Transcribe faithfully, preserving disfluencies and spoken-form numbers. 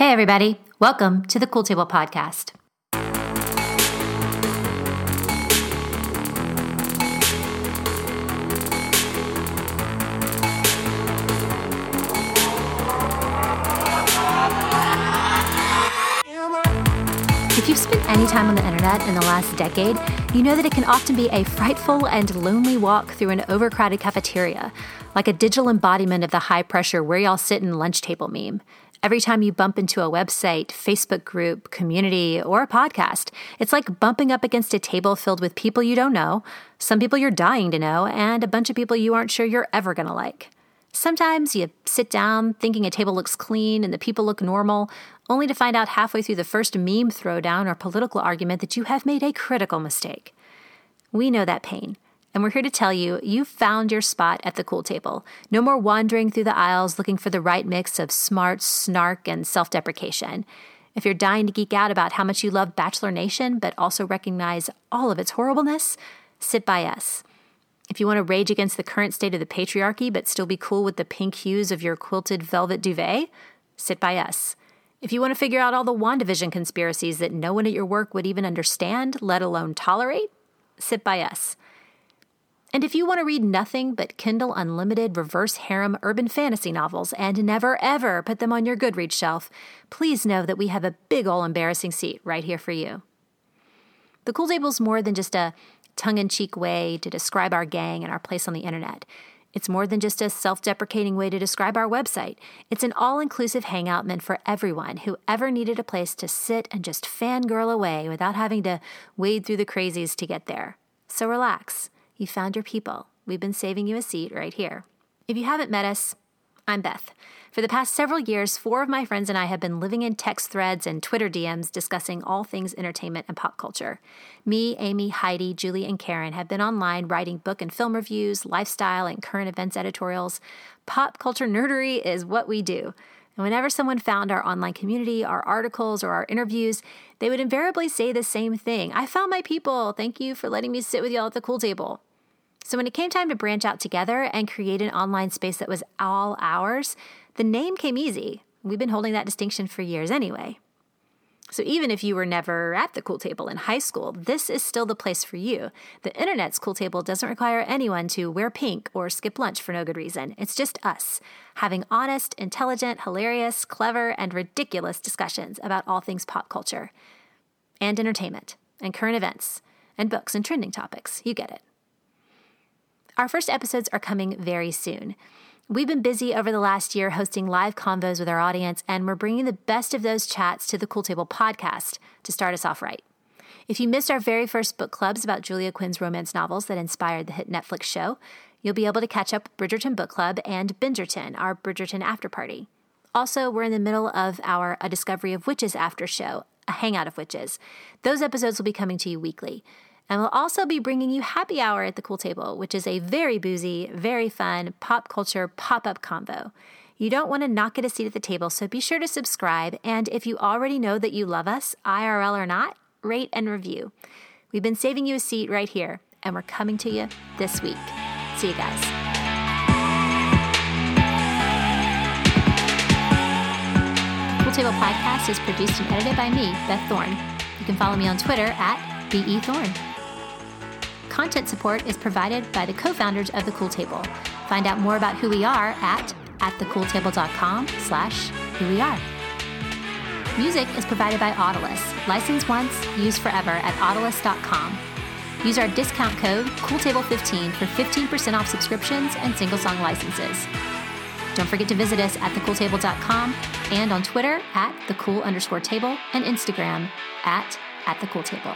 Hey, everybody. Welcome to the Cool Table podcast. If you've spent any time on the internet in the last decade, you know that it can often be a frightful and lonely walk through an overcrowded cafeteria, like a digital embodiment of the high-pressure where y'all sit and lunch table meme. Every time you bump into a website, Facebook group, community, or a podcast, it's like bumping up against a table filled with people you don't know, some people you're dying to know, and a bunch of people you aren't sure you're ever going to like. Sometimes you sit down thinking a table looks clean and the people look normal, only to find out halfway through the first meme throwdown or political argument that you have made a critical mistake. We know that pain. And we're here to tell you, you've found your spot at the Cool Table. No more wandering through the aisles looking for the right mix of smart, snark, and self-deprecation. If you're dying to geek out about how much you love Bachelor Nation, but also recognize all of its horribleness, sit by us. If you want to rage against the current state of the patriarchy, but still be cool with the pink hues of your quilted velvet duvet, sit by us. If you want to figure out all the WandaVision conspiracies that no one at your work would even understand, let alone tolerate, sit by us. And if you want to read nothing but Kindle Unlimited reverse harem urban fantasy novels and never, ever put them on your Goodreads shelf, please know that we have a big ol' embarrassing seat right here for you. The Cool Table's more than just a tongue-in-cheek way to describe our gang and our place on the internet. It's more than just a self-deprecating way to describe our website. It's an all-inclusive hangout meant for everyone who ever needed a place to sit and just fangirl away without having to wade through the crazies to get there. So relax. You found your people. We've been saving you a seat right here. If you haven't met us, I'm Beth. For the past several years, four of my friends and I have been living in text threads and Twitter D Ms discussing all things entertainment and pop culture. Me, Amy, Heidi, Julie, and Karen have been online writing book and film reviews, lifestyle and current events editorials. Pop culture nerdery is what we do. And whenever someone found our online community, our articles, or our interviews, they would invariably say the same thing. I found my people. Thank you for letting me sit with y'all at the Cool Table. So when it came time to branch out together and create an online space that was all ours, the name came easy. We've been holding that distinction for years anyway. So even if you were never at the Cool Table in high school, this is still the place for you. The internet's Cool Table doesn't require anyone to wear pink or skip lunch for no good reason. It's just us, having honest, intelligent, hilarious, clever, and ridiculous discussions about all things pop culture and entertainment and current events and books and trending topics. You get it. Our first episodes are coming very soon. We've been busy over the last year hosting live convos with our audience, and we're bringing the best of those chats to the Cool Table podcast to start us off right. If you missed our very first book clubs about Julia Quinn's romance novels that inspired the hit Netflix show, you'll be able to catch up with Bridgerton Book Club and Bingerton, our Bridgerton after party. Also, we're in the middle of our A Discovery of Witches after show, A Hangout of Witches. Those episodes will be coming to you weekly. And we'll also be bringing you Happy Hour at the Cool Table, which is a very boozy, very fun pop culture pop-up convo. You don't want to not get a seat at the table, so be sure to subscribe. And if you already know that you love us, I R L or not, rate and review. We've been saving you a seat right here, and we're coming to you this week. See you guys. The Cool Table podcast is produced and edited by me, Beth Thorne. You can follow me on Twitter at B E Thorne. Content support is provided by the co-founders of The Cool Table. Find out more about who we are at atthecooltable.com slash who we are. Music is provided by Audiolus. License once, use forever at audiolus dot com. Use our discount code cool table fifteen for fifteen percent off subscriptions and single song licenses. Don't forget to visit us at the cool table dot com and on Twitter at thecool underscore table and Instagram at at the cool table.